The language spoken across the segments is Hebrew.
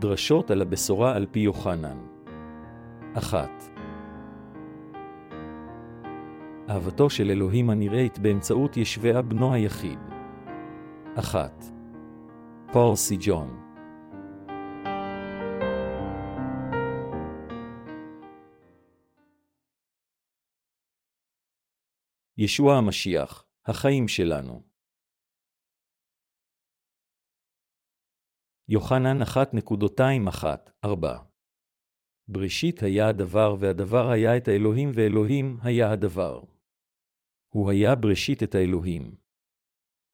דרשות על הבשורה על פי יוחנן. 1. אהבתו של אלוהים הנראית באמצעות ישוע בנו היחיד. 1. פאוסי ג'ון. ישוע המשיח, החיים שלנו. יוחנן 1:1-4. בראשית היה הדבר, והדבר היה את האלוהים, ואלוהים היה הדבר. הוא היה בראשית את האלוהים.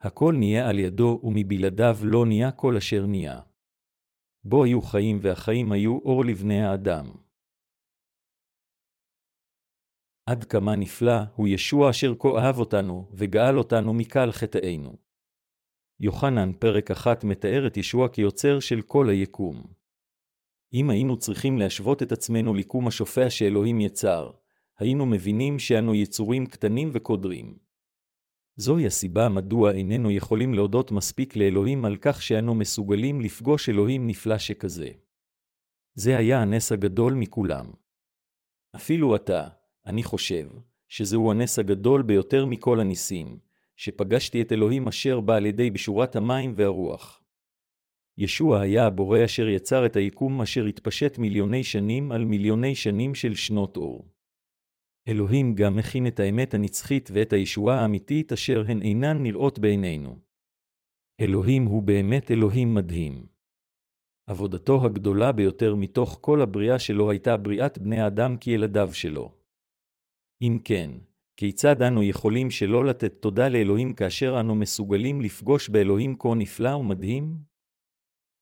הכל נהיה על ידו, ומבלעדיו לא נהיה כל אשר נהיה. בו היו חיים, והחיים היו אור לבני האדם. עד כמה נפלא הוא ישוע אשר כה אהב אותנו וגאל אותנו מקהל חטאינו. יוחנן פרק 1 מתאר את ישוע כיוצר של כל היקום. אם היינו צריכים להשוות את עצמנו ליקום השופע שאלוהים יצר, היינו מבינים שאנו יצורים קטנים וקודרים. זוהי הסיבה מדוע איננו יכולים להודות מספיק לאלוהים על כך שאנו מסוגלים לפגוש אלוהים נפלא שכזה. זה היה הנס הגדול מכולם. אפילו אתה, אני חושב שזהו הנס הגדול ביותר מכל הניסים, שפגשתי את אלוהים אשר בא על ידי בשורת המים והרוח. ישוע היה הבורא אשר יצר את היקום אשר התפשט מיליוני שנים על מיליוני שנים של שנות אור. אלוהים גם מכין את האמת הנצחית ואת הישועה האמיתית אשר הן אינן נראות בעינינו. אלוהים הוא באמת אלוהים מדהים. עבודתו הגדולה ביותר מתוך כל הבריאה שלו הייתה בריאת בני האדם כילדיו שלו. אם כן, כיצד אנו יכולים שלא לתת תודה לאלוהים כאשר אנו מסוגלים לפגוש באלוהים כה נפלא ומדהים?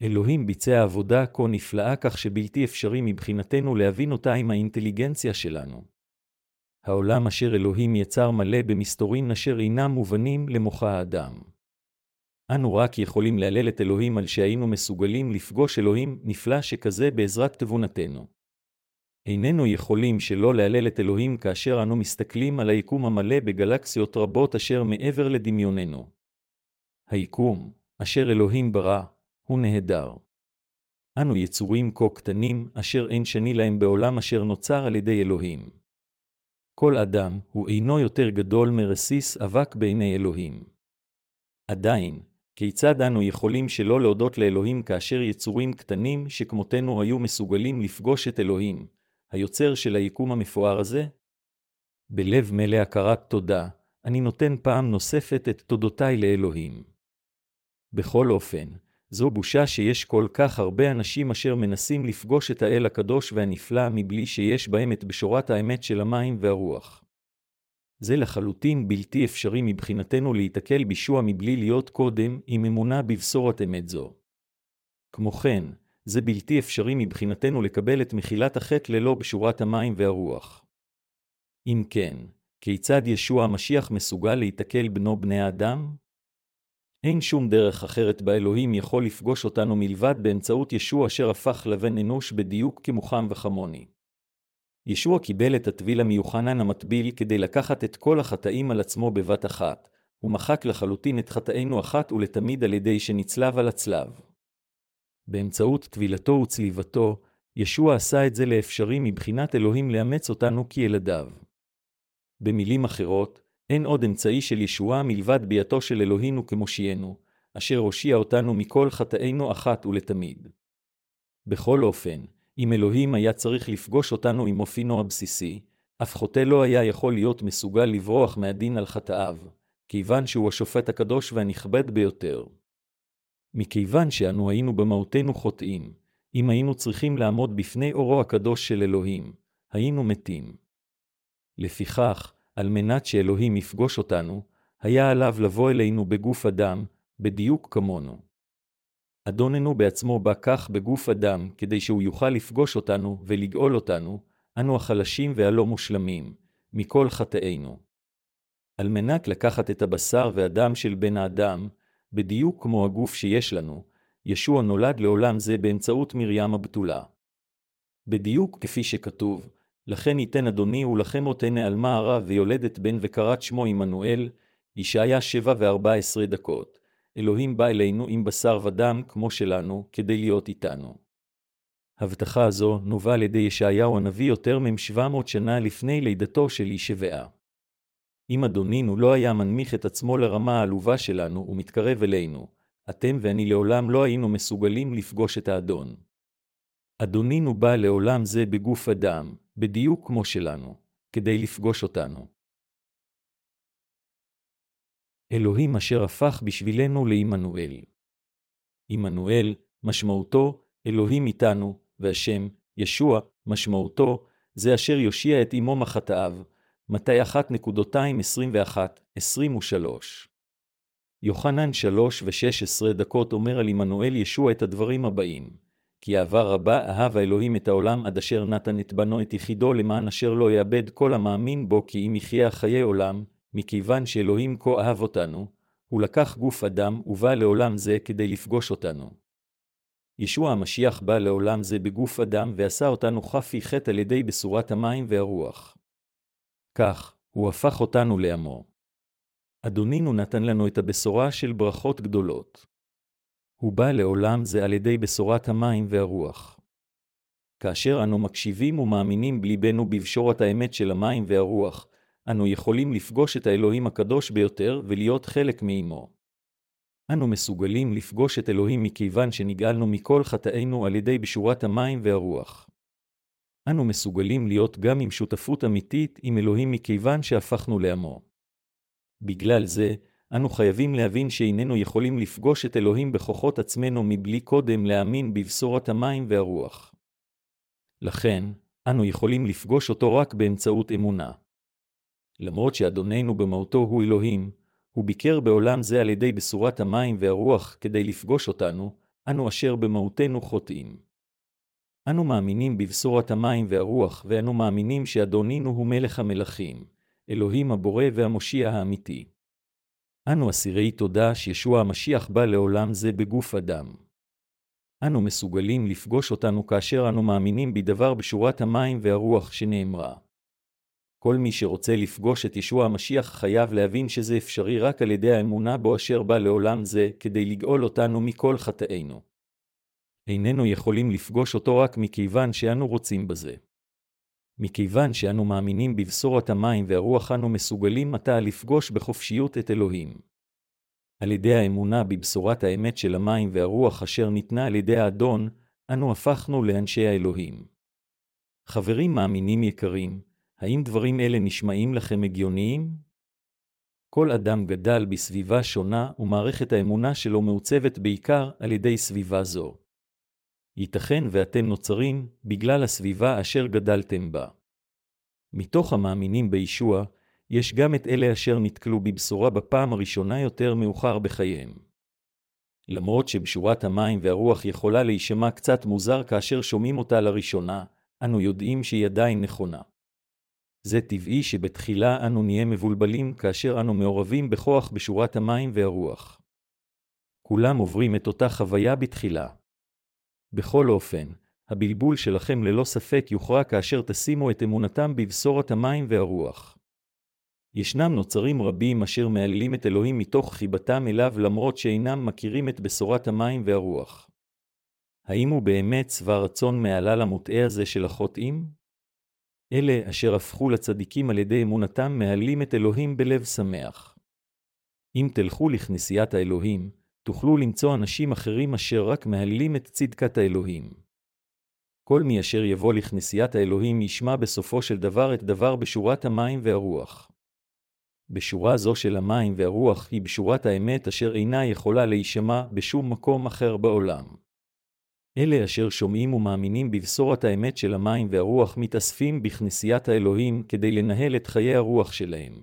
אלוהים ביצע עבודה כה נפלאה כך שבלתי אפשרי מבחינתנו להבין אותה עם האינטליגנציה שלנו. העולם אשר אלוהים יצר מלא במסתורים אשר אינם מובנים למוח האדם. אנו רק יכולים להלל את אלוהים על שהיינו מסוגלים לפגוש אלוהים נפלא שכזה בעזרת תבונתנו. איננו יכולים שלא להלל את אלוהים כאשר אנו מסתכלים על היקום המלא בגלקסיות רבות אשר מעבר לדמיוננו. היקום, אשר אלוהים ברא, הוא נהדר. אנו יצורים כה קטנים אשר אין שני להם בעולם אשר נוצר על ידי אלוהים. כל אדם הוא אינו יותר גדול מרסיס אבק בעיני אלוהים. עדיין, כיצד אנו יכולים שלא להודות לאלוהים כאשר יצורים קטנים שכמותנו היו מסוגלים לפגוש את אלוהים, היוצר של היקום המפואר הזה? בלב מלא הכרת תודה, אני נותן פעם נוספת את תודותיי לאלוהים. בכל אופן, זו בושה שיש כל כך הרבה אנשים אשר מנסים לפגוש את האל הקדוש והנפלא מבלי שיש בהם את בשורת האמת של המים והרוח. זה לחלוטין בלתי אפשרי מבחינתנו להתקל בישוע מבלי להיות קודם עם אמונה בבשורת אמת זו. כמו כן, זה בלתי אפשרי מבחינתנו לקבל את מחילת החטא ללא בשורת המים והרוח. אם כן, כיצד ישוע המשיח מסוגל להתקל בנו בני האדם? אין שום דרך אחרת באלוהים יכול לפגוש אותנו מלבד באמצעות ישוע אשר הפך לבן אנוש בדיוק כמוכם וכמוני. ישוע קיבל את הטבילה מיוחנן המטביל כדי לקחת את כל החטאים על עצמו בבת אחת, ומחק לחלוטין את חטאינו אחת ולתמיד על ידי שנצלב על הצלב. באמצעות טבילתו וצליבתו, ישוע עשה את זה לאפשרי מבחינת אלוהים לאמץ אותנו כילדיו. במילים אחרות, אין עוד אמצעי של ישוע מלבד ביתו של אלוהינו כמושיענו, אשר הושיע אותנו מכל חטאינו אחת ולתמיד. בכל אופן, אם אלוהים היה צריך לפגוש אותנו עם אופינו הבסיסי, אף חוטא לא היה יכול להיות מסוגל לברוח מהדין על חטאיו, כיוון שהוא השופט הקדוש והנכבד ביותר. מכיוון שאנו היינו במהותנו חוטאים, אם היינו צריכים לעמוד בפני אורו הקדוש של אלוהים, היינו מתים. לפיכך, על מנת שאלוהים יפגוש אותנו, היה עליו לבוא אלינו בגוף אדם, בדיוק כמונו. אדוננו בעצמו בא כך בגוף אדם כדי שהוא יוכל לפגוש אותנו ולגאול אותנו, אנו החלשים והלא מושלמים, מכל חטאינו. על מנת לקחת את הבשר והדם של בן האדם, בדיוק כמו הגוף שיש לנו, ישוע נולד לעולם זה באמצעות מרים הבתולה. בדיוק כפי שכתוב, לכן ייתן אדוני ולכם אותה נעלמה הרע ויולדת בן וקראת שמו אמנואל, ישעיה 7:14. אלוהים בא אלינו עם בשר ודם כמו שלנו כדי להיות איתנו. הבטחה הזו נובע על ידי ישעיהו הנביא יותר מ-700 שנה לפני לידתו של ישבעה. אם אדונינו לא היה מנמיך את עצמו לרמה העלובה שלנו ומתקרב אלינו, אתם ואני לעולם לא היינו מסוגלים לפגוש את האדון. אדונינו בא לעולם זה בגוף אדם, בדיוק כמו שלנו, כדי לפגוש אותנו. אלוהים אשר הפך בשבילנו לאמנואל. אמנואל משמעותו אלוהים איתנו, והשם, ישוע, משמעותו, זה אשר יושיע את עמו מחטאיו, מתי 1:21-23. יוחנן 3:16 אומר על אמנואל ישוע את הדברים הבאים, כי אהבה רבה אהב האלוהים את העולם עד אשר נתן את בנו את יחידו למען אשר לא יאבד כל המאמין בו כי אם יחיה חיי עולם, מכיוון שאלוהים כה אהב אותנו, הוא לקח גוף אדם ובא לעולם זה כדי לפגוש אותנו. ישוע המשיח בא לעולם זה בגוף אדם ועשה אותנו חפי חטא על ידי בשורת המים והרוח. כך, הוא הפך אותנו לעמו. אדונינו נתן לנו את הבשורה של ברכות גדולות. הוא בא לעולם זה על ידי בשורת המים והרוח. כאשר אנו מקשיבים ומאמינים בליבנו בבשורת האמת של המים והרוח, אנו יכולים לפגוש את האלוהים הקדוש ביותר ולהיות חלק מאימו. אנו מסוגלים לפגוש את אלוהים מכיוון שנגאלנו מכל חטאינו על ידי בשורת המים והרוח. אנו מסוגלים להיות גם עם שותפות אמיתית עם אלוהים מכיוון שהפכנו לעמו. בגלל זה, אנו חייבים להבין שאיננו יכולים לפגוש את אלוהים בכוחות עצמנו מבלי קודם להאמין בבשורת המים והרוח. לכן, אנו יכולים לפגוש אותו רק באמצעות אמונה. למרות שאדוננו במהותו הוא אלוהים, הוא ביקר בעולם זה על ידי בשורת המים והרוח כדי לפגוש אותנו, אנו אשר במהותנו חוטאים. אנו מאמינים בבשורת המים והרוח ואנו מאמינים שאדונינו הוא מלך המלכים, אלוהים הבורא והמושיע האמיתי. אנו אסירי תודה שישוע המשיח בא לעולם זה בגוף אדם. אנו מסוגלים לפגוש אותנו כאשר אנו מאמינים בדבר בשורת המים והרוח שנאמרה. כל מי שרוצה לפגוש את ישוע המשיח חייב להבין שזה אפשרי רק על ידי האמונה בו אשר בא לעולם זה כדי לגאול אותנו מכל חטאינו. איננו יכולים לפגוש אותו רק מכיוון שאנו רוצים בזה. מכיוון שאנו מאמינים בבשורת המים והרוח אנו מסוגלים עתה לפגוש בחופשיות את אלוהים. על ידי האמונה בבשורת האמת של המים והרוח אשר ניתנה על ידי האדון, אנו הפכנו לאנשי האלוהים. חברים מאמינים יקרים, האם דברים אלה נשמעים לכם הגיוניים? כל אדם גדל בסביבה שונה ומערכת האמונה שלו מעוצבת בעיקר על ידי סביבה זו. ייתכן ואתם נוצרים בגלל הסביבה אשר גדלתם בה. מתוך המאמינים בישוע, יש גם את אלה אשר נתקלו בבשורה בפעם הראשונה יותר מאוחר בחייהם. למרות שבשורת המים והרוח יכולה להישמע קצת מוזר כאשר שומעים אותה לראשונה, אנו יודעים שהיא עדיין נכונה. זה טבעי שבתחילה אנו נהיה מבולבלים כאשר אנו מעורבים בכוח בשורת המים והרוח. כולם עוברים את אותה חוויה בתחילה. בכל אופן, הבלבול שלכם ללא ספק יוכרע כאשר תשימו את אמונתם בבשורת המים והרוח. ישנם נוצרים רבים אשר מעללים את אלוהים מתוך חיבתם אליו למרות שאינם מכירים את בשורת המים והרוח. האם הוא באמת צבא רצון מעלל המוטעה הזה של החוטאים? אלה אשר הפכו לצדיקים על ידי אמונתם מעלים את אלוהים בלב שמח. אם תלכו לכנסיית האלוהים, תוכלו למצוא אנשים אחרים אשר רק מעלים את צדקת האלוהים. כל מי אשר יבוא לכנסיית האלוהים ישמע בסופו של דבר את דבר בשורת המים והרוח. בשורה זו של המים והרוח היא בשורת האמת אשר אינה יכולה להישמע בשום מקום אחר בעולם. אלה אשר שומעים ומאמינים בבשורת האמת של המים והרוח מתאספים בכנסיית האלוהים כדי לנהל את חיי הרוח שלהם.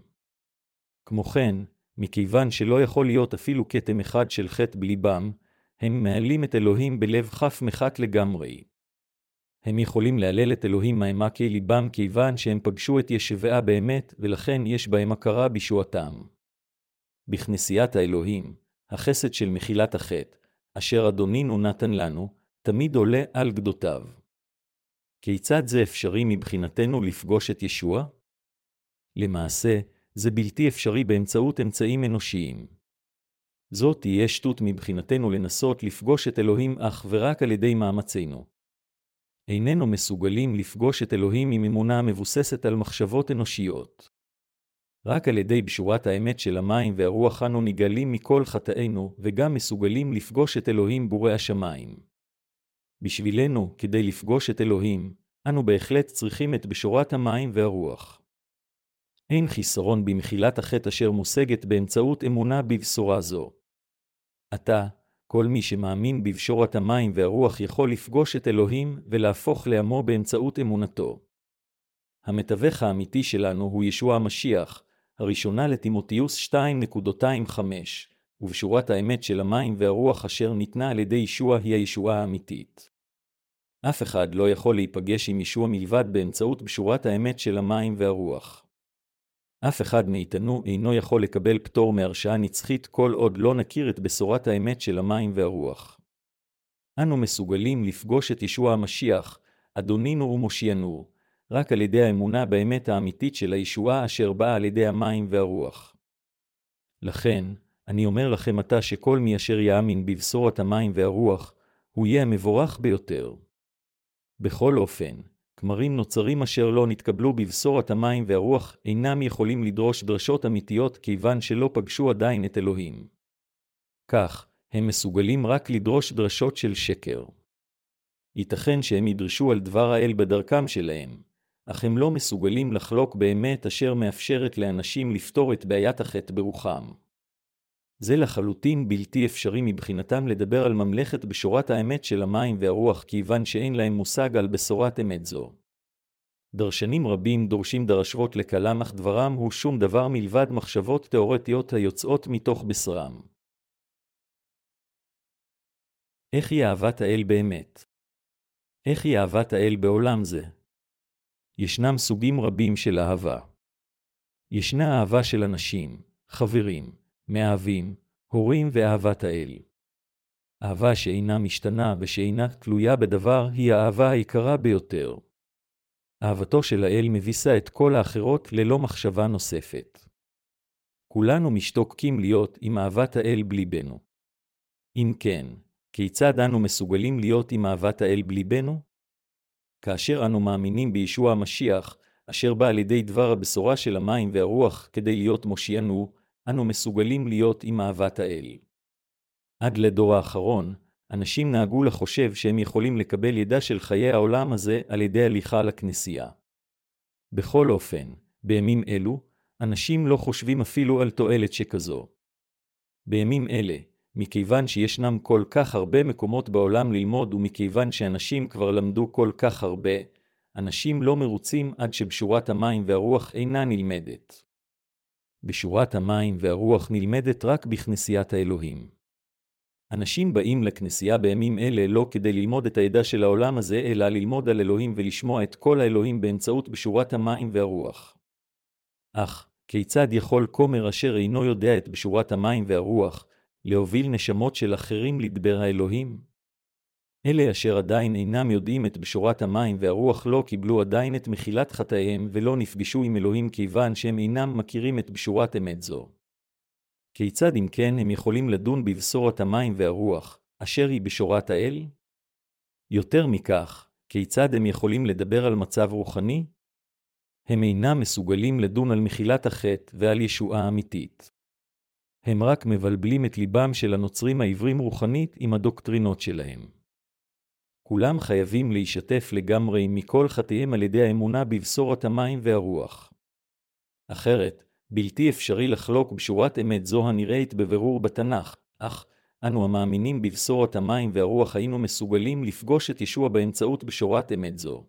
כמו כן, מכיוון שלא יכול להיות אפילו כתם אחד של חטא בליבם, הם מעלים את אלוהים בלב חף מחת לגמרי. הם יכולים להלל את אלוהים מעמקי ליבם כיוון שהם פגשו את ישבעה באמת ולכן יש בהם הכרה בישועתם. בכנסיית האלוהים, החסד של מחילת החטא, אשר אדונינו נתן לנו, תמיד עולה על גדותיו. כיצד זה אפשרי מבחינתנו לפגוש את ישוע? למעשה, זה בלתי אפשרי באמצעות אמצעים אנושיים. זאת תהיה שטות מבחינתנו לנסות לפגוש את אלוהים אך ורק על ידי מאמצינו. איננו מסוגלים לפגוש את אלוהים עם אמונה מבוססת על מחשבות אנושיות. רק על ידי בשורת האמת של המים והרוח אנו נגלים מכל חטאינו וגם מסוגלים לפגוש את אלוהים בורא השמיים. בשבילנו, כדי לפגוש את אלוהים, אנו בהחלט צריכים את בשורת המים והרוח. אין חיסרון במחילת החטא אשר מושגת באמצעות אמונה בבשורה זו. עתה, כל מי שמאמין בבשורת המים והרוח יכול לפגוש את אלוהים ולהפוך לעמו באמצעות אמונתו. המתווך האמיתי שלנו הוא ישוע המשיח, הראשונה לתימותיוס 2.25, ובשורת האמת של המים והרוח אשר ניתנה על ידי ישוע היא הישועה האמיתית. אף אחד לא יכול להיפגש עם ישוע מלבד באמצעות בשורת האמת של המים והרוח. אף אחד מאיתנו אינו יכול לקבל פטור מהרשעה נצחית כל עוד לא נכיר את בשורת האמת של המים והרוח. אנו מסוגלים לפגוש את ישוע המשיח, אדונינו ומושיענו, רק על ידי האמונה באמת האמיתית של הישועה אשר באה על ידי המים והרוח. לכן, אני אומר לכם עתה שכל מי אשר יאמין בבשורת המים והרוח, הוא יהיה המבורך ביותר. בכל אופן, כמרים נוצרים אשר לא נתקבלו בבשורת המים והרוח אינם יכולים לדרוש דרשות אמיתיות כיוון שלא פגשו עדיין את אלוהים. כך, הם מסוגלים רק לדרוש דרשות של שקר. ייתכן שהם ידרשו על דבר האל בדרכם שלהם, אך הם לא מסוגלים לחלוק באמת אשר מאפשרת לאנשים לפתור את בעיית החטא ברוחם. זה לחלוטין בלתי אפשרי מבחינתם לדבר על ממלכת בשורת האמת של המים והרוח כיוון שאין להם מושג על בשורת אמת זו. דרשנים רבים דורשים דרשות לקלם אך דברם הוא שום דבר מלבד מחשבות תיאורטיות היוצאות מתוך בשרם. איך היא אהבת האל באמת? איך היא אהבת האל בעולם זה? ישנם סוגים רבים של אהבה. ישנה אהבה של אנשים, חברים, מאהבים, הורים ואהבת האל. אהבה שאינה משתנה ושאינה תלויה בדבר היא האהבה העיקרה ביותר. אהבתו של האל מביסה את כל האחרות ללא מחשבה נוספת. כולנו משתוקקים להיות עם אהבת האל בליבנו. אם כן, כיצד אנו מסוגלים להיות עם אהבת האל בליבנו? כאשר אנו מאמינים בישוע המשיח, אשר בא על ידי דבר הבשורה של המים והרוח כדי להיות מושיענו, אנו מסוגלים להיות עם אהבת האל. עד לדור האחרון, אנשים נהגו לחשוב שהם יכולים לקבל ידע של חיי העולם הזה על ידי הליכה לכנסייה. בכל אופן, בימים אלו, אנשים לא חושבים אפילו על תועלת שכזו. בימים אלה, מכיוון שישנם כל כך הרבה מקומות בעולם ללמוד ומכיוון שאנשים כבר למדו כל כך הרבה, אנשים לא מרוצים עד שבשורת המים והרוח אינה נלמדת. בשורת המים והרוח נלמדת רק בכנסיית האלוהים. אנשים באים לכנסייה בימים אלה לא כדי ללמוד את הידע של העולם הזה, אלא ללמוד על אלוהים ולשמוע את כל האלוהים באמצעות בשורת המים והרוח. אך, כיצד יכול כומר אשר אינו יודע את בשורת המים והרוח, להוביל נשמות של אחרים לדבר האלוהים? אלה אשר עדיין אינם יודעים את בשורת המים והרוח לא קיבלו עדיין את מחילת חטאיהם ולא נפגשו עם אלוהים כיוון שהם אינם מכירים את בשורת אמת זו. כיצד אם כן הם יכולים לדון בבשורת המים והרוח, אשר היא בשורת האל? יותר מכך, כיצד הם יכולים לדבר על מצב רוחני? הם אינם מסוגלים לדון על מחילת החטא ועל ישועה האמיתית. הם רק מבלבלים את ליבם של הנוצרים העברים רוחנית עם הדוקטרינות שלהם. כולם חייבים להישתף לגמרי מכל חטאיהם על ידי האמונה בבשורת המים והרוח. אחרת, בלתי אפשרי לחלוק בשורת אמת זו הנראית בבירור בתנ"ך, אך אנו המאמינים בבשורת המים והרוח היינו מסוגלים לפגוש את ישוע באמצעות בשורת אמת זו.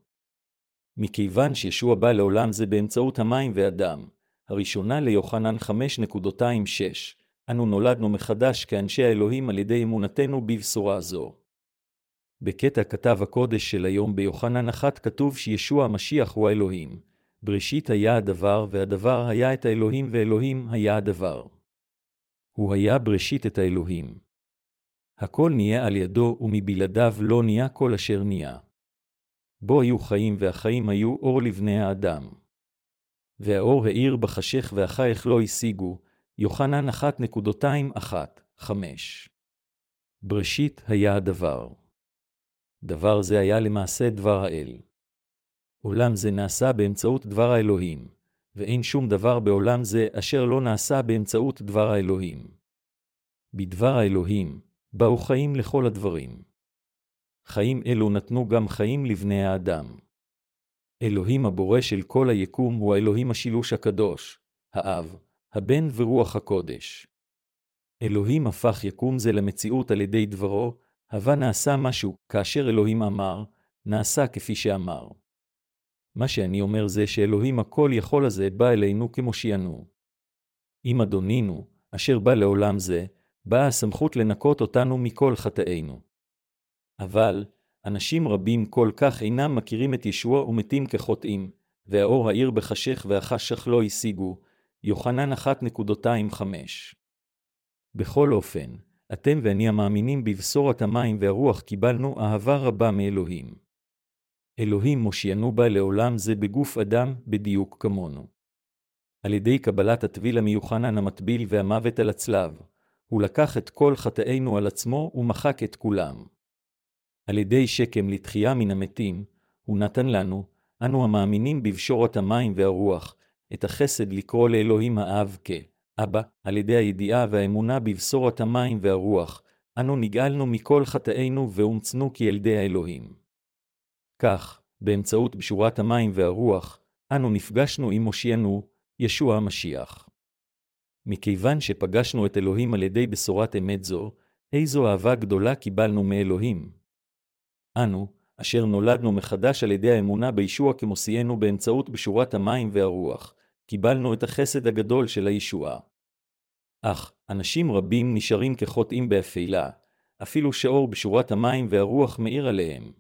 מכיוון שישוע בא לעולם זה באמצעות המים והדם, הראשונה ליוחנן 5.26, אנו נולדנו מחדש כאנשי האלוהים על ידי אמונתנו בבשורה זו. בקטע כתב הקודש של היום ביוחנן 1 כתוב שישוע המשיח הוא האלוהים. בראשית היה הדבר והדבר היה את האלוהים ואלוהים היה הדבר. הוא היה בראשית את האלוהים. הכל נהיה על ידו ומבלעדיו לא נהיה כל אשר נהיה. בו היו חיים והחיים היו אור לבני האדם. והאור האיר בחשך והחייך לא השיגו. יוחנן 1.2.1.5 בראשית היה הדבר. דבר זה היה למעשה דבר האל. עולם זה נעשה באמצעות דבר האלוהים, ואין שום דבר בעולם זה אשר לא נעשה באמצעות דבר האלוהים. בדבר האלוהים באו חיים לכל הדברים. חיים אלו נתנו גם חיים לבני האדם. אלוהים הבורא של כל היקום הוא האלוהים השילוש הקדוש, האב, הבן ורוח הקודש. אלוהים הפך יקום זה למציאות על ידי דברו, הווה נעשה משהו, כאשר אלוהים אמר, נעשה כפי שאמר. מה שאני אומר זה שאלוהים הכל יכול הזה בא אלינו כמושיענו. עם אדונינו, אשר בא לעולם זה, באה הסמכות לנקות אותנו מכל חטאינו. אבל, אנשים רבים כל כך אינם מכירים את ישוע ומתים כחוטאים, והאור העיר בחשך והחשך לא השיגו, יוחנן 1:25. בכל אופן, אתם ואני המאמינים בבשורת המים והרוח קיבלנו אהבה רבה מאלוהים. אלוהים מושיענו בא לעולם זה בגוף אדם בדיוק כמונו. על ידי קבלת הטביל מיוחנן המטביל והמוות על הצלב, הוא לקח את כל חטאינו על עצמו ומחק את כולם. על ידי שקם לתחייה מן המתים, הוא נתן לנו, אנו המאמינים בבשורת המים והרוח, את החסד לקרוא לאלוהים האב כ אבא. על ידי הידיעה והאמונה בבשורת המים והרוח, אנו נגאלנו מכל חטאינו ואומצנו כילדי האלוהים. כך, באמצעות בשורת המים והרוח, אנו נפגשנו עם מושיענו, ישוע המשיח. מכיוון שפגשנו את אלוהים על ידי בשורת אמת זו, איזו אהבה גדולה קיבלנו מאלוהים. אנו, אשר נולדנו מחדש על ידי האמונה בישוע כמושיענו באמצעות בשורת המים והרוח, קיבלנו את החסד הגדול של הישועה. אך, אנשים רבים נשארים כחוטאים באפלה, אפילו שאור בשורת המים והרוח מאיר עליהם.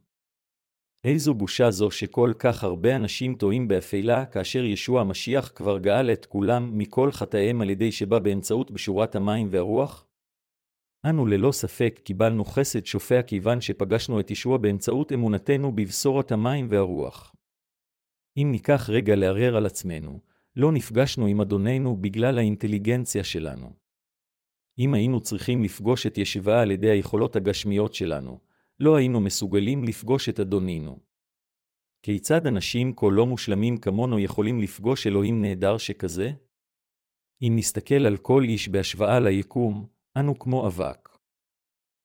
איזו בושה זו שכל כך הרבה אנשים טועים באפלה כאשר ישוע המשיח כבר גאל את כולם מכל חטאיהם על ידי שבא באמצעות בשורת המים והרוח? אנו ללא ספק קיבלנו חסד שופע כיוון שפגשנו את ישוע באמצעות אמונתנו בבשורת המים והרוח. אם ניקח רגע לערער על עצמנו, לא נפגשנו עם אדוננו בגלל האינטליגנציה שלנו. אם היינו צריכים לפגוש את ישוע על ידי היכולות הגשמיות שלנו, לא היינו מסוגלים לפגוש את אדוננו. כיצד אנשים כל לא מושלמים כמונו יכולים לפגוש אלוהים נהדר שכזה? אם נסתכל על כל איש בהשוואה ליקום, אנו כמו אבק.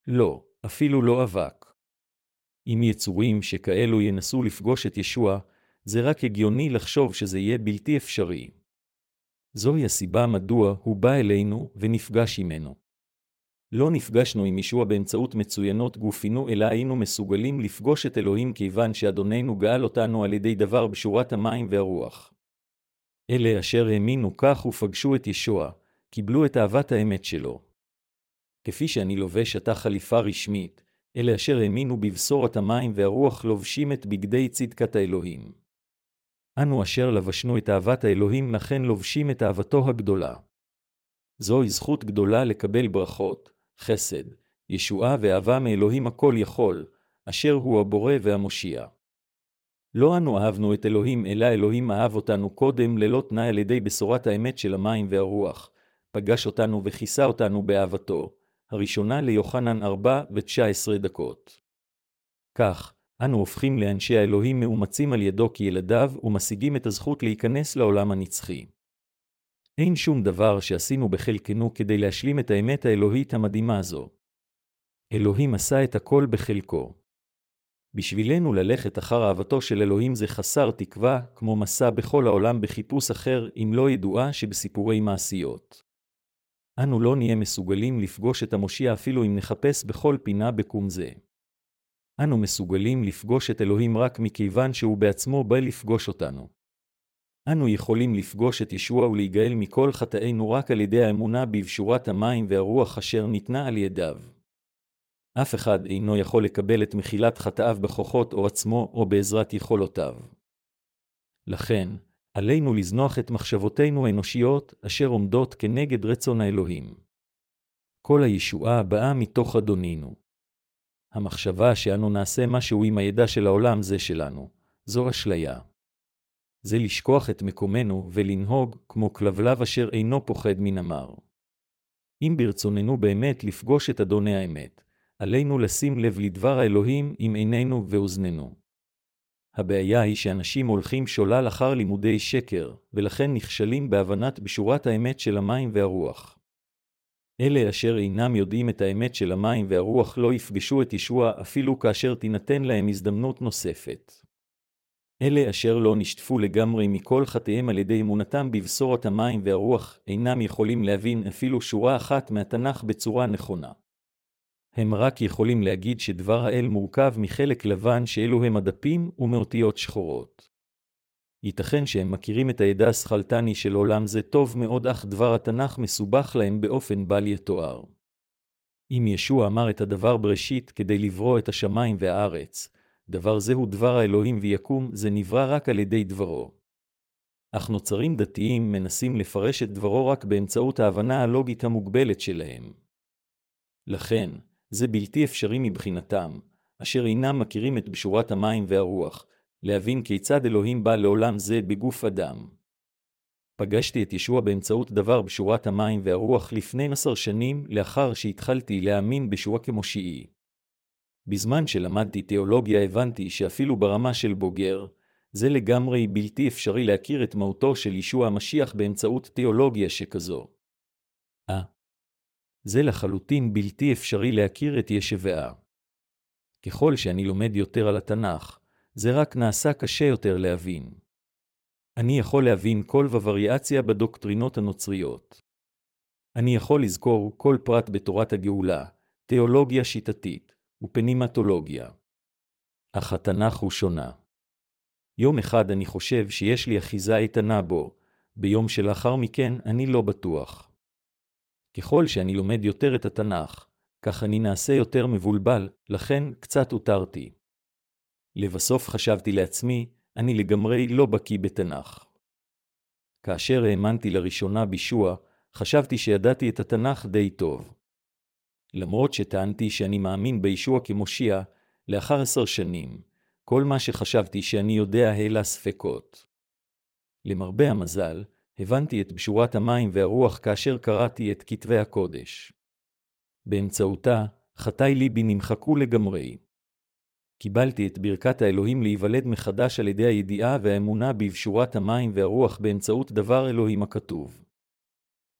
לא, אפילו לא אבק. אם יצורים שכאלו ינסו לפגוש את ישוע, זה רק הגיוני לחשוב שזה יהיה בלתי אפשרי. זוהי הסיבה מדוע הוא בא אלינו ונפגש עמנו. לא נפגשנו עם ישוע באמצעות מצוינות גופינו, אלא היינו מסוגלים לפגוש את אלוהים כיוון שאדוננו גאל אותנו על ידי דבר בשורת המים והרוח. אלה אשר האמינו כך ופגשו את ישוע, קיבלו את אהבת האמת שלו. כפי שאני לובש עתה חליפה רשמית, אלה אשר האמינו בבשורת המים והרוח לובשים את בגדי צדקת האלוהים. אנו אשר לבשנו את אהבת האלוהים לכן לובשים את אהבתו הגדולה. זוהי זכות גדולה לקבל ברכות, חסד, ישועה ואהבה מאלוהים הכל יכול, אשר הוא הבורא והמושיע. לא אנו אהבנו את אלוהים אלא אלוהים אהב אותנו קודם ללא תנאי על ידי בשורת האמת של המים והרוח, פגש אותנו וכיסה אותנו באהבתו, הראשונה ליוחנן 4:19. כך, אנו הופכים לאנשי האלוהים מאומצים על ידו כילדיו ומשיגים את הזכות להיכנס לעולם הנצחי. אין שום דבר שעשינו בחלקנו כדי להשלים את האמת האלוהית המדהימה הזו. אלוהים עשה את הכל בחלקו. בשבילנו ללכת אחר אהבתו של אלוהים זה חסר תקווה, כמו מסע בכל העולם בחיפוש אחר אם לא ידועה שבסיפורי מעשיות. אנו לא נהיה מסוגלים לפגוש את המושיע אפילו אם נחפש בכל פינה בקום זה. אנו מסוגלים לפגוש את אלוהים רק מכיוון שהוא בעצמו בא לפגוש אותנו. אנו יכולים לפגוש את ישוע ולהיגאל מכל חטאינו רק על ידי האמונה בבשורת המים והרוח אשר ניתנה על ידיו. אף אחד אינו יכול לקבל את מחילת חטאיו בכוחות או עצמו או בעזרת יכולותיו. לכן, עלינו לזנוח את מחשבותינו האנושיות אשר עומדות כנגד רצון האלוהים. כל הישועה באה מתוך אדונינו. המחשבה שאנו נעשה משהו עם הידע של העולם זה שלנו, זו אשליה. זה לשכוח את מקומנו ולנהוג כמו כלבלב אשר אינו פוחד מן המר. אם ברצוננו באמת לפגוש את אדוני האמת, עלינו לשים לב לדבר האלוהים עם עינינו ואוזנינו. הבעיה היא שאנשים הולכים שולל אחר לימודי שקר, ולכן נכשלים בהבנת בשורת האמת של המים והרוח. אלה אשר אינם יודעים את האמת של המים והרוח לא יפגשו את ישוע אפילו כאשר תינתן להם הזדמנות נוספת. אלה אשר לא נשטפו לגמרי מכל חטאיהם על ידי אמונתם בבשורת המים והרוח אינם יכולים להבין אפילו שורה אחת מהתנ"ך בצורה נכונה. הם רק יכולים להגיד שדבר האל מורכב מחלק לבן שאלו הם הדפים ומאותיות שחורות. ייתכן שהם מכירים את הידע השכלתני של עולם זה טוב מאוד, אך דבר התנ"ך מסובך להם באופן בל יתואר. אם ישוע אמר את הדבר בראשית כדי לברוא את השמיים והארץ, דבר זה הוא דבר האלוהים ויקום, זה נברא רק על ידי דברו. אך נוצרים דתיים מנסים לפרש את דברו רק באמצעות ההבנה הלוגית המוגבלת שלהם. לכן, זה בלתי אפשרי מבחינתם, אשר אינם מכירים את בשורת המים והרוח, להבין כיצד אלוהים בא לעולם זה בגוף אדם. פגשתי את ישוע באמצעות דבר בשורת המים והרוח לפני 10 שנים לאחר שהתחלתי להאמין בישוע כמושיעי. בזמן שלמדתי תיאולוגיה הבנתי שאפילו ברמה של בוגר, זה לגמרי בלתי אפשרי להכיר את מהותו של ישוע המשיח באמצעות תיאולוגיה שכזו. זה לחלוטין בלתי אפשרי להכיר את ישוע. ככל שאני לומד יותר על התנ"ך, זה רק נעשה קשה יותר להבין. אני יכול להבין כל וריאציה בדוקטרינות הנוצריות. אני יכול לזכור כל פרט בתורת הגאולה, תיאולוגיה שיטתית ופנימטולוגיה. אך התנ"ך הוא שונה. יום אחד אני חושב שיש לי אחיזה איתנה בו, ביום שלאחר מכן אני לא בטוח. ככל שאני לומד יותר את התנ"ך, כך אני נעשה יותר מבולבל, לכן קצת הותרתי. לבסוף חשבתי לעצמי, אני לגמרי לא בקי בתנ"ך. כאשר האמנתי לראשונה בישוע, חשבתי שידעתי את התנ"ך די טוב. למרות שטענתי שאני מאמין בישוע כמושיע, לאחר 10 שנים, כל מה שחשבתי שאני יודע העלה ספקות. למרבה המזל, הבנתי את בשורת המים והרוח כאשר קראתי את כתבי הקודש. באמצעותה, חטאי ליבי נמחקו לגמרי. קיבלתי את ברכת האלוהים להיוולד מחדש על ידי הידיעה והאמונה בבשורת המים והרוח באמצעות דבר אלוהים הכתוב.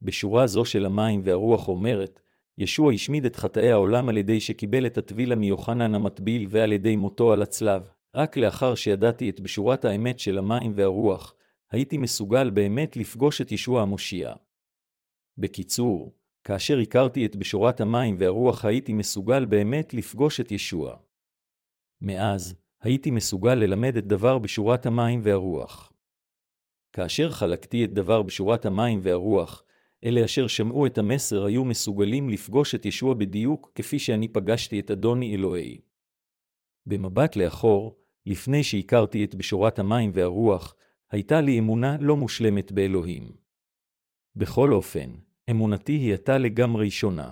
בשורה זו של המים והרוח אומרת, ישוע השמיד את חטאי העולם על ידי שקיבל את הטבילה מיוחנן המטביל ועל ידי מותו על הצלב. רק לאחר שידעתי את בשורת האמת של המים והרוח, הייתי מסוגל באמת לפגוש את ישוע המושיע. בקיצור, כאשר הכרתי את בשורת המים והרוח הייתי מסוגל באמת לפגוש את ישוע. מאז, הייתי מסוגל ללמד את דבר בשורת המים והרוח. כאשר חלקתי את דבר בשורת המים והרוח, אלה אשר שמעו את המסר היו מסוגלים לפגוש את ישוע בדיוק כפי שאני פגשתי את אדוני אלוהי. במבט לאחור, לפני שהכרתי את בשורת המים והרוח, הייתה לי אמונה לא מושלמת באלוהים. בכל אופן, אמונתי הייתה לגמרי שונה.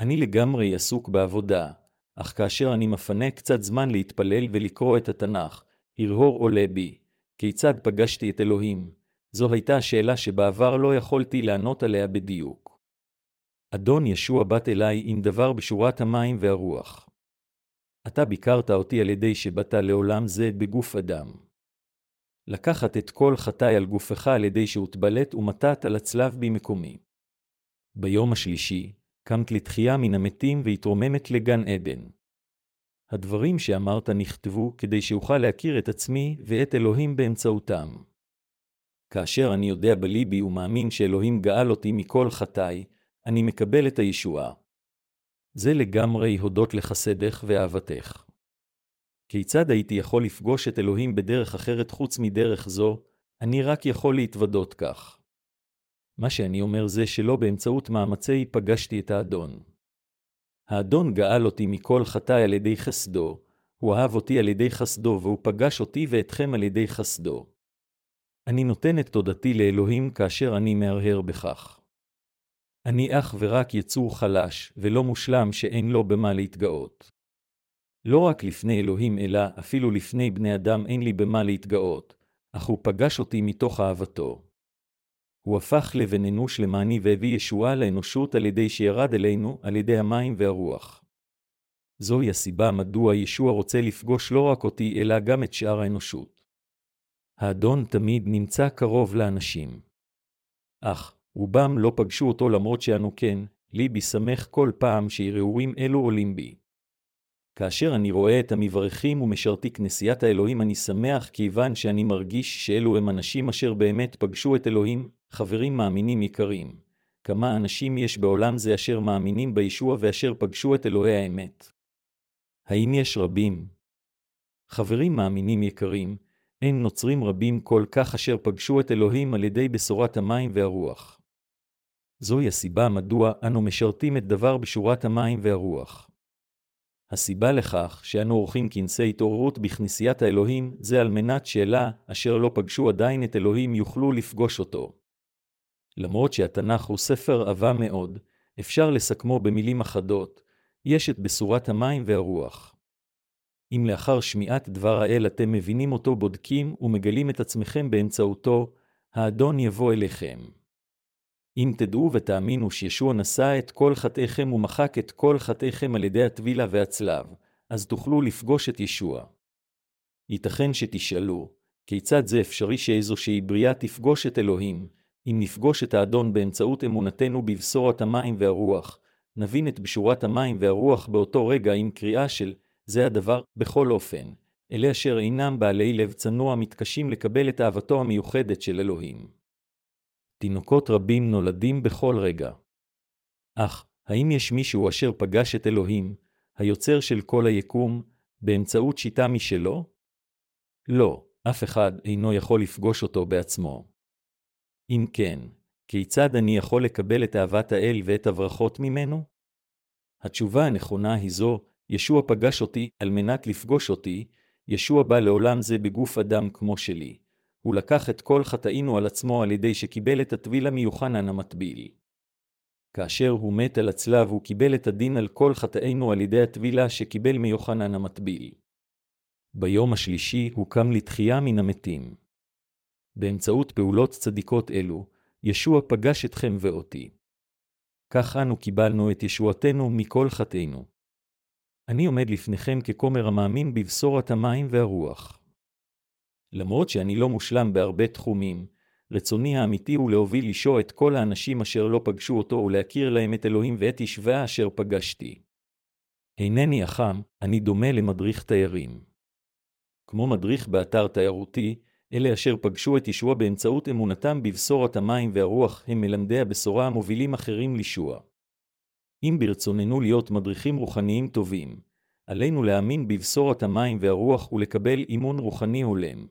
אני לגמרי עסוק בעבודה, אך כאשר אני מפנה קצת זמן להתפלל ולקרוא את התנ"ך, הרהור עולה בי, כיצד פגשתי את אלוהים? זו הייתה השאלה שבעבר לא יכולתי לענות עליה בדיוק. אדון ישוע באת אליי עם דבר בשורת המים והרוח. אתה ביקרת אותי על ידי שבאת לעולם זה בגוף אדם. לקחת את כל חטאי על גופך על ידי שהוטבלת ומתת על הצלב במקומי. ביום השלישי, קמת לתחייה מן המתים והתרוממת לגן עדן. הדברים שאמרת נכתבו כדי שאוכל להכיר את עצמי ואת אלוהים באמצעותם. כאשר אני יודע בליבי ומאמין שאלוהים גאל אותי מכל חטאי, אני מקבל את הישועה. זה לגמרי הודות לחסדך ואהבתך. כיצד הייתי יכול לפגוש את אלוהים בדרך אחרת חוץ מדרך זו? אני רק יכול להתוודות כך. מה שאני אומר זה שלא באמצעות מאמצי פגשתי את האדון. האדון גאל אותי מכל חטאי על ידי חסדו, הוא אהב אותי על ידי חסדו והוא פגש אותי ואתכם על ידי חסדו. אני נותן את תודתי לאלוהים כאשר אני מהרהר בכך. אני אך ורק יצור חלש ולא מושלם שאין לו במה להתגאות. לא רק לפני אלוהים אלא אפילו לפני בני אדם אין לי במה להתגאות, אך הוא פגש אותי מתוך אהבתו. הוא הפך לבן אנוש למעני והביא ישועה לאנושות על ידי שירד אלינו על ידי המים והרוח. זוהי הסיבה מדוע ישוע רוצה לפגוש לא רק אותי, אלא גם את שאר האנושות. האדון תמיד נמצא קרוב לאנשים. אך, רובם לא פגשו אותו למרות שאנו כן, ליבי שמח כל פעם שיראויים אלו עולים בי. כאשר אני רואה את המברכים ומשרתי כנסיית האלוהים אני שמח כיוון שאני מרגיש שאלו הם אנשים אשר באמת פגשו את אלוהים, חברים מאמינים יקרים. כמה אנשים יש בעולם זה אשר מאמינים בישוע ואשר פגשו את אלוהי האמת? האם יש רבים? חברים מאמינים יקרים, אין נוצרים רבים כל כך אשר פגשו את אלוהים על ידי בשורת המים והרוח. זוהי הסיבה מדוע אנו משרתים את דבר בשורת המים והרוח. הסיבה לכך שאנו עורכים כנסי התעוררות בכנסיית האלוהים זה על מנת שאלה אשר לא פגשו עדיין את אלוהים יוכלו לפגוש אותו. למרות שהתנ"ך הוא ספר עבה מאוד, אפשר לסכמו במילים אחדות, יש את בשורת המים והרוח. אם לאחר שמיעת דבר האל אתם מבינים אותו בודקים ומגלים את עצמכם באמצעותו, האדון יבוא אליכם. אם תדעו ותאמינו שישוע נשא את כל חטאיכם ומחק את כל חטאיכם על ידי הטבילה והצלב, אז תוכלו לפגוש את ישוע. ייתכן שתשאלו, כיצד זה אפשרי שאיזושהי בריאה תפגוש את אלוהים? אם נפגוש את האדון באמצעות אמונתנו בבשורת המים והרוח, נבין את בשורת המים והרוח באותו רגע עם קריאה של זה הדבר בכל אופן, אלה אשר אינם בעלי לב צנוע מתקשים לקבל את אהבתו המיוחדת של אלוהים. תינוקות רבים נולדים בכל רגע. אך, האם יש מישהו אשר פגש את אלוהים, היוצר של כל היקום, באמצעות שיטה משלו? לא, אף אחד אינו יכול לפגוש אותו בעצמו. אם כן, כיצד אני יכול לקבל את אהבת האל ואת הברכות ממנו? התשובה הנכונה היא זו, ישוע פגש אותי על מנת לפגוש אותי, ישוע בא לעולם זה בגוף אדם כמו שלי. הוא לקח את כל חטאינו על עצמו על ידי שקיבל את הטבילה מיוחנן המטביל. כאשר הוא מת על הצלב הוא קיבל את הדין על כל חטאינו על ידי הטבילה שקיבל מיוחנן המטביל. ביום השלישי הוא קם לתחייה מן המתים. באמצעות פעולות צדיקות אלו, ישוע פגש אתכם ואותי. כך אנו קיבלנו את ישועתנו מכל חטאינו. אני עומד לפניכם ככומר המאמין בבשורת המים והרוח. למרות שאני לא מושלם בהרבה תחומים, רצוני האמיתי הוא להוביל ישוע את כל האנשים אשר לא פגשו אותו ולהכיר להם את אלוהים ואת ישוע אשר פגשתי. אינני החם, אני דומה למדריך תיירים. כמו מדריך באתר תיירותי, אלה אשר פגשו את ישוע באמצעות אמונתם בבשורת המים והרוח הם מלמדי הבשורה המובילים אחרים לישוע. אם ברצוננו להיות מדריכים רוחניים טובים, עלינו להאמין בבשורת המים והרוח ולקבל אימון רוחני הולם.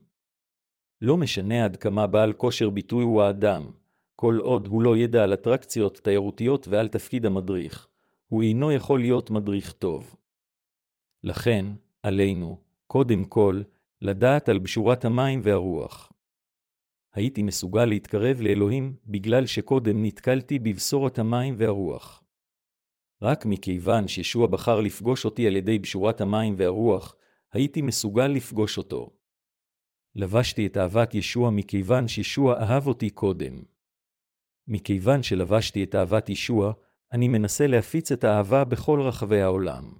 לא משנה עד כמה בעל כושר ביטוי הוא האדם, כל עוד הוא לא ידע על אטרקציות תיירותיות ועל תפקיד המדריך, הוא אינו יכול להיות מדריך טוב. לכן, עלינו, קודם כל, לדעת על בשורת המים והרוח. הייתי מסוגל להתקרב לאלוהים בגלל שקודם נתקלתי בבשורת המים והרוח. רק מכיוון שישוע בחר לפגוש אותי על ידי בשורת המים והרוח, הייתי מסוגל לפגוש אותו. לבשתי את אהבת ישוע מכיוון שישוע אהב אותי קודם. מכיוון שלבשתי את אהבת ישוע, אני מנסה להפיץ את האהבה בכל רחבי העולם.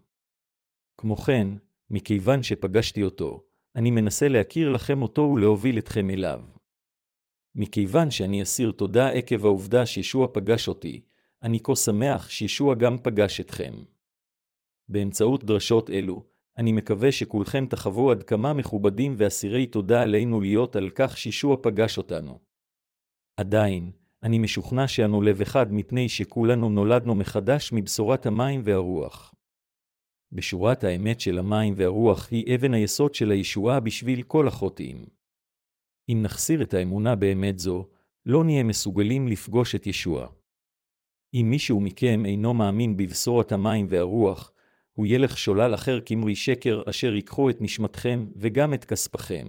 כמו כן, מכיוון שפגשתי אותו, אני מנסה להכיר לכם אותו ולהוביל אתכם אליו. מכיוון שאני אסיר תודה עקב העובדה שישוע פגש אותי, אני כה שמח שישוע גם פגש אתכם. באמצעות דרשות אלו, אני מקווה שכולכם תחוו עד כמה מכובדים ואסירי תודה עלינו להיות על כך שישוע פגש אותנו. עדיין, אני משוכנע שאנו לב אחד מפני שכולנו נולדנו מחדש מבשורת המים והרוח. בשורת האמת של המים והרוח היא אבן היסוד של הישועה בשביל כל החוטאים. אם נחסיר את האמונה באמת זו, לא נהיה מסוגלים לפגוש את ישוע. אם מישהו מכם אינו מאמין בבשורת המים והרוח, הוא ילך שולל אחר כמרי שקר אשר ייקחו את נשמתכם וגם את כספכם.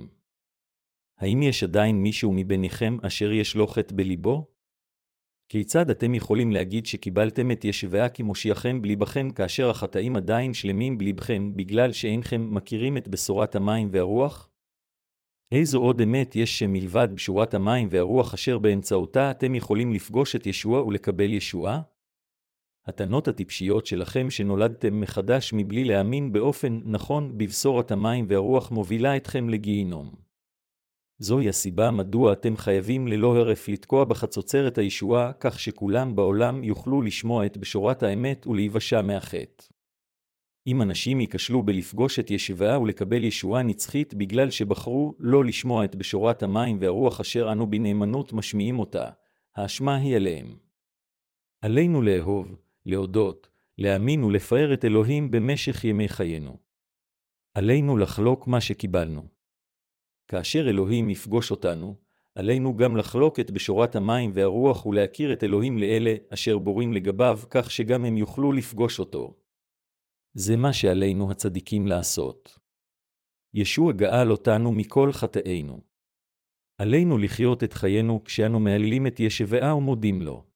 האם יש עדיין מישהו מביניכם אשר יש לו חטא בליבו? כיצד אתם יכולים להגיד שקיבלתם את ישוע כמושיעכם בליבכם כאשר החטאים עדיין שלמים בליבכם בגלל שאינכם מכירים את בשורת המים והרוח? איזו עוד אמת יש שמלבד בשורת המים והרוח אשר באמצעותה אתם יכולים לפגוש את ישוע ולקבל ישועה? הטענות הטיפשיות שלכם שנולדתם מחדש מבלי להאמין באופן נכון בבשורת המים והרוח מובילה אתכם לגיהינום. זוהי הסיבה מדוע אתם חייבים ללא הרף לתקוע בחצוצרת הישועה, כך שכולם בעולם יוכלו לשמוע את בשורת האמת ולהיוושע מהחטא. אם אנשים ייכשלו בלפגוש את ישוע ולקבל ישועה נצחית בגלל שבחרו לא לשמוע את בשורת המים והרוח אשר אנו בנאמנות משמיעים אותה, האשמה היא עליהם. עלינו לאהוב, להודות, להאמין ולפאר את אלוהים במשך ימי חיינו. עלינו לחלוק מה שקיבלנו. כאשר אלוהים יפגוש אותנו, עלינו גם לחלוק את בשורת המים והרוח ולהכיר את אלוהים לאלה אשר בורים לגביו, כך שגם הם יוכלו לפגוש אותו. זה מה שעלינו הצדיקים לעשות. ישוע גאל אותנו מכל חטאינו. עלינו לחיות את חיינו כשאנו מעללים את ישוע ומודים לו.